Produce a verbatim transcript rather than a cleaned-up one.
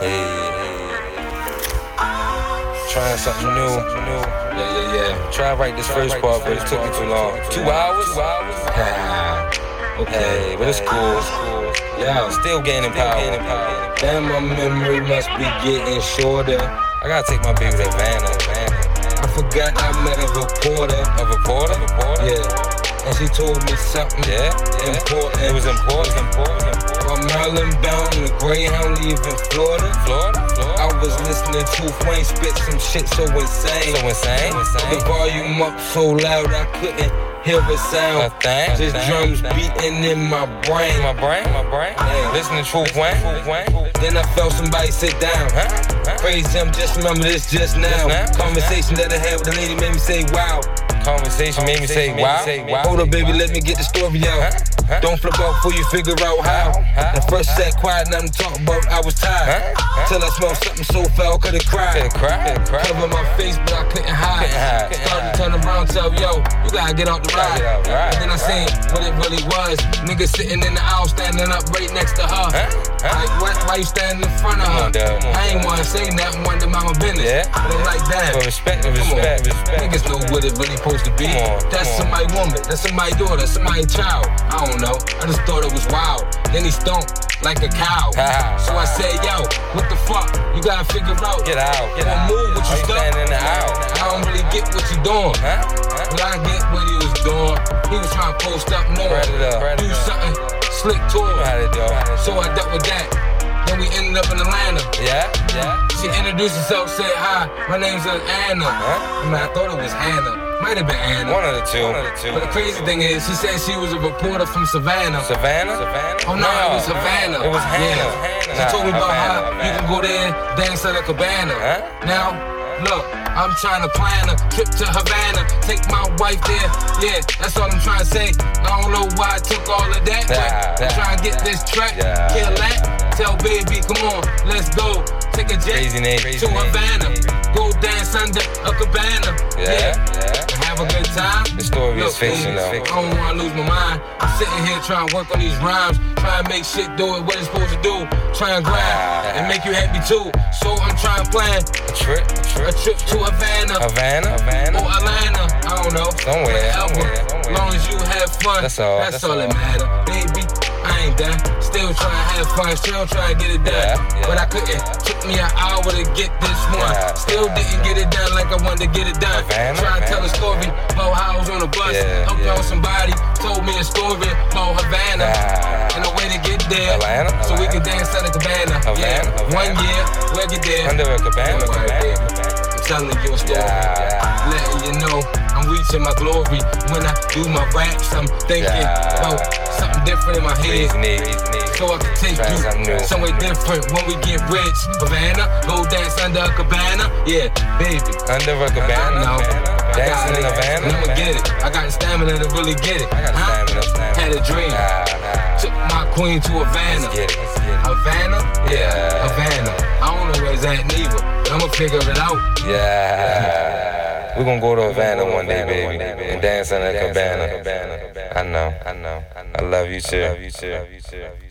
Hey. Trying something new. Yeah, yeah, yeah. Try to write this first part, but it took me too long. Two hours? Two hours? Okay, but it's cool. Yeah, I'm still gaining power. Then my memory must be getting shorter. I gotta take my baby to Atlanta. I forgot I met a reporter. A reporter? Yeah. And she told me something yeah, yeah. important. It was important. important. From Maryland bound to Greyhound leaving Florida. Florida, Florida. I was listening to Wayne spit some shit so insane. So insane. The volume up so loud I couldn't hear a sound. Just drums beating in my brain. My brain, my brain. Yeah. Listening to Wayne. Then I felt somebody sit down. Huh? Huh? Praise him. Just remember this just now. Just now. Conversation just now. That I had with the lady made me say wow. Conversation made me say, wow. Hold up, baby, let me get the story out. Huh? Huh? Don't flip out before you figure out how. Huh? The first huh? set quiet, nothing to talk about, I was tired. Huh? Huh? Till I smelled something so foul, could've cried. Covered cry. my face, but I couldn't hide. Couldn't hide. Started to turn around, tell yo, you gotta get off the ride. Out, right, and then I seen right. what it really was. Niggas sitting in the aisle, standing up right next to her. Huh? Huh? Like, what? Why you standing in front of her? Down, I ain't wanna say nothing, wanted my business. Yeah. But I'm like, damn. Well, respect, respect, respect. Niggas know what it really supposed to be. Come on, come that's somebody's woman, that's somebody's daughter, that's somebody's child. I don't know, I just thought it was wild. Then he stomped like a cow. So I said, yo, what the fuck? You gotta figure out. Get out. Get out. Move what you stuck. I don't really get what you doing. Huh? Huh? But I get what he was doing. He was trying to post up more. Do something slick to him. So I dealt with that. Then we ended up in Atlanta. Yeah, yeah. She introduced herself, said hi. My name's Anna. Huh? I mean, I thought it was Hannah. Might have been Anna. One of the two. One of the two. But the crazy thing is, she said she was a reporter from Savannah. Savannah? Savannah? Oh no, no, it was Savannah. It was Hannah. Yeah. Hannah. She told me about Havana, how Havana. You can go there, dance at a cabana. Huh? Now, look, I'm trying to plan a trip to Havana. Take my wife there. Yeah, that's all I'm trying to say. I don't know why I took all of that. Nah, nah, I'm trying to get nah, this track, nah, kill that. Nah. Tell baby, come on, let's go. Take a jet crazy name, crazy to Havana. Name. Go dance under a cabana. Yeah, yeah. And have a good time. The story Look, is fiction, though. I don't wanna lose my mind. I'm sitting here trying to work on these rhymes. Trying to make shit do it what it's supposed to do. Trying to grind and make you happy too. So I'm trying to plan a trip, a trip, a trip to Havana. Havana, Havana, or Atlanta. I don't know. Somewhere, somewhere, somewhere. As long as you have fun, that's all. That's, that's all, all that matter, baby. I ain't done. Still trying to have fun, still trying to get it done. Yeah, yeah, but I couldn't. Yeah. Took me an hour to get this one. Yeah, still yeah, didn't yeah. get it done like I wanted to get it done. Havana, trying to tell a story about how I was on a bus. Yeah, up yeah. on somebody told me a story about Havana yeah. and a way to get there. Atlanta, so Atlanta. We can dance at a cabana. Havana, yeah, Havana. One year we'll get there. Under a cabana. Don't worry, cabana. Baby. I'm telling you a story. Yeah. Letting you know I'm reaching my glory. When I do my raps, I'm thinking yeah. about something different in my head. Reason, reason, so I can take you somewhere different when we get rich. Havana, go dance under a cabana. Yeah, baby. Under a cabana? No. Dancing in Havana? And I'ma get it. I got the stamina to really get it. I got the stamina, stamina. Had a dream. Nah, nah. Took my queen to Havana. Let's get it. Let's get it. Havana? Yeah. yeah. Havana. I don't know where it's at neither, but I'ma figure it out. Yeah. We're gonna go to Havana one day, baby, and dance in a cabana. I know, I know. I love you, too. I love you, too.